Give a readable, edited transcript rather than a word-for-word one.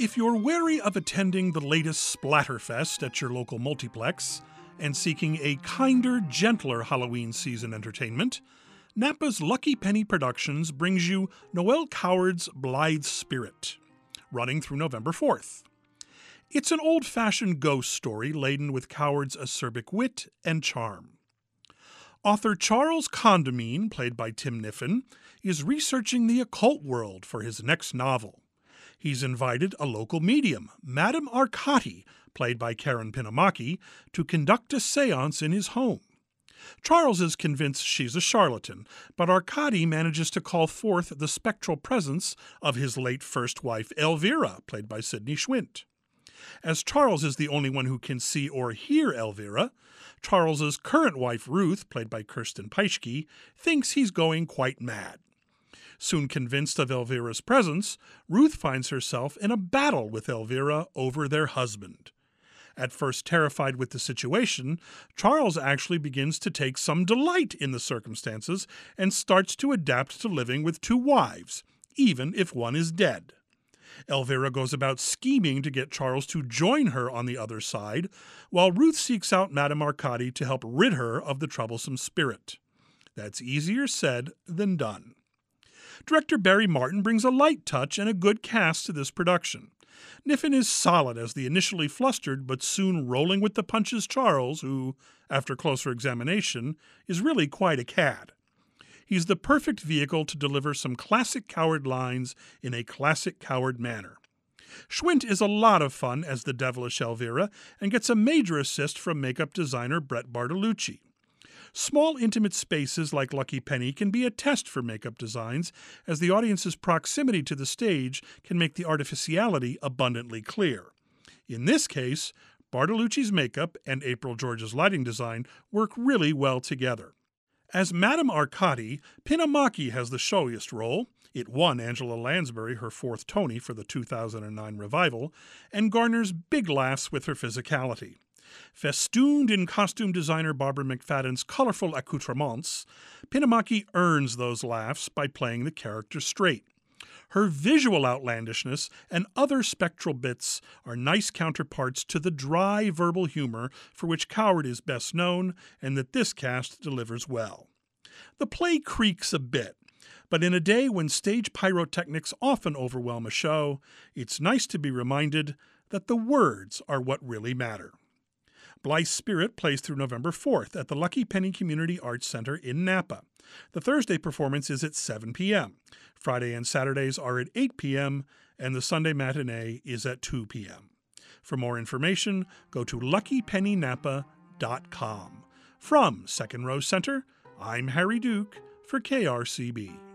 If you're wary of attending the latest Splatterfest at your local multiplex and seeking a kinder, gentler Halloween season entertainment, Napa's Lucky Penny Productions brings you Noël Coward's Blithe Spirit, running through November 4th. It's an old-fashioned ghost story laden with Coward's acerbic wit and charm. Author Charles Condamine, played by Tim Niffin, is researching the occult world for his next novel. He's invited a local medium, Madame Arcati, played by Karen Pinamaki, to conduct a séance in his home. Charles is convinced she's a charlatan, but Arcati manages to call forth the spectral presence of his late first wife, Elvira, played by Sidney Schwint. As Charles is the only one who can see or hear Elvira, Charles's current wife, Ruth, played by Kirsten Peischke, thinks he's going quite mad. Soon convinced of Elvira's presence, Ruth finds herself in a battle with Elvira over their husband. At first terrified with the situation, Charles actually begins to take some delight in the circumstances and starts to adapt to living with two wives, even if one is dead. Elvira goes about scheming to get Charles to join her on the other side, while Ruth seeks out Madame Arcati to help rid her of the troublesome spirit. That's easier said than done. Director Barry Martin brings a light touch and a good cast to this production. Niffin is solid as the initially flustered but soon rolling with the punches Charles, who, after closer examination, is really quite a cad. He's the perfect vehicle to deliver some classic Coward lines in a classic Coward manner. Schwint is a lot of fun as the devilish Elvira and gets a major assist from makeup designer Brett Bartolucci. Small, intimate spaces like Lucky Penny can be a test for makeup designs, as the audience's proximity to the stage can make the artificiality abundantly clear. In this case, Bartolucci's makeup and April George's lighting design work really well together. As Madame Arcati, Pinamaki has the showiest role. It won Angela Lansbury her fourth Tony for the 2009 revival, and garners big laughs with her physicality. Festooned in costume designer Barbara McFadden's colorful accoutrements, Pinamaki earns those laughs by playing the character straight. Her visual outlandishness and other spectral bits are nice counterparts to the dry verbal humor for which Coward is best known and that this cast delivers well. The play creaks a bit, but in a day when stage pyrotechnics often overwhelm a show, it's nice to be reminded that the words are what really matter. Blithe Spirit plays through November 4th at the Lucky Penny Community Arts Center in Napa. The Thursday performance is at 7 p.m., Friday and Saturdays are at 8 p.m., and the Sunday matinee is at 2 p.m. For more information, go to LuckyPennyNapa.com. From Second Row Center, I'm Harry Duke for KRCB.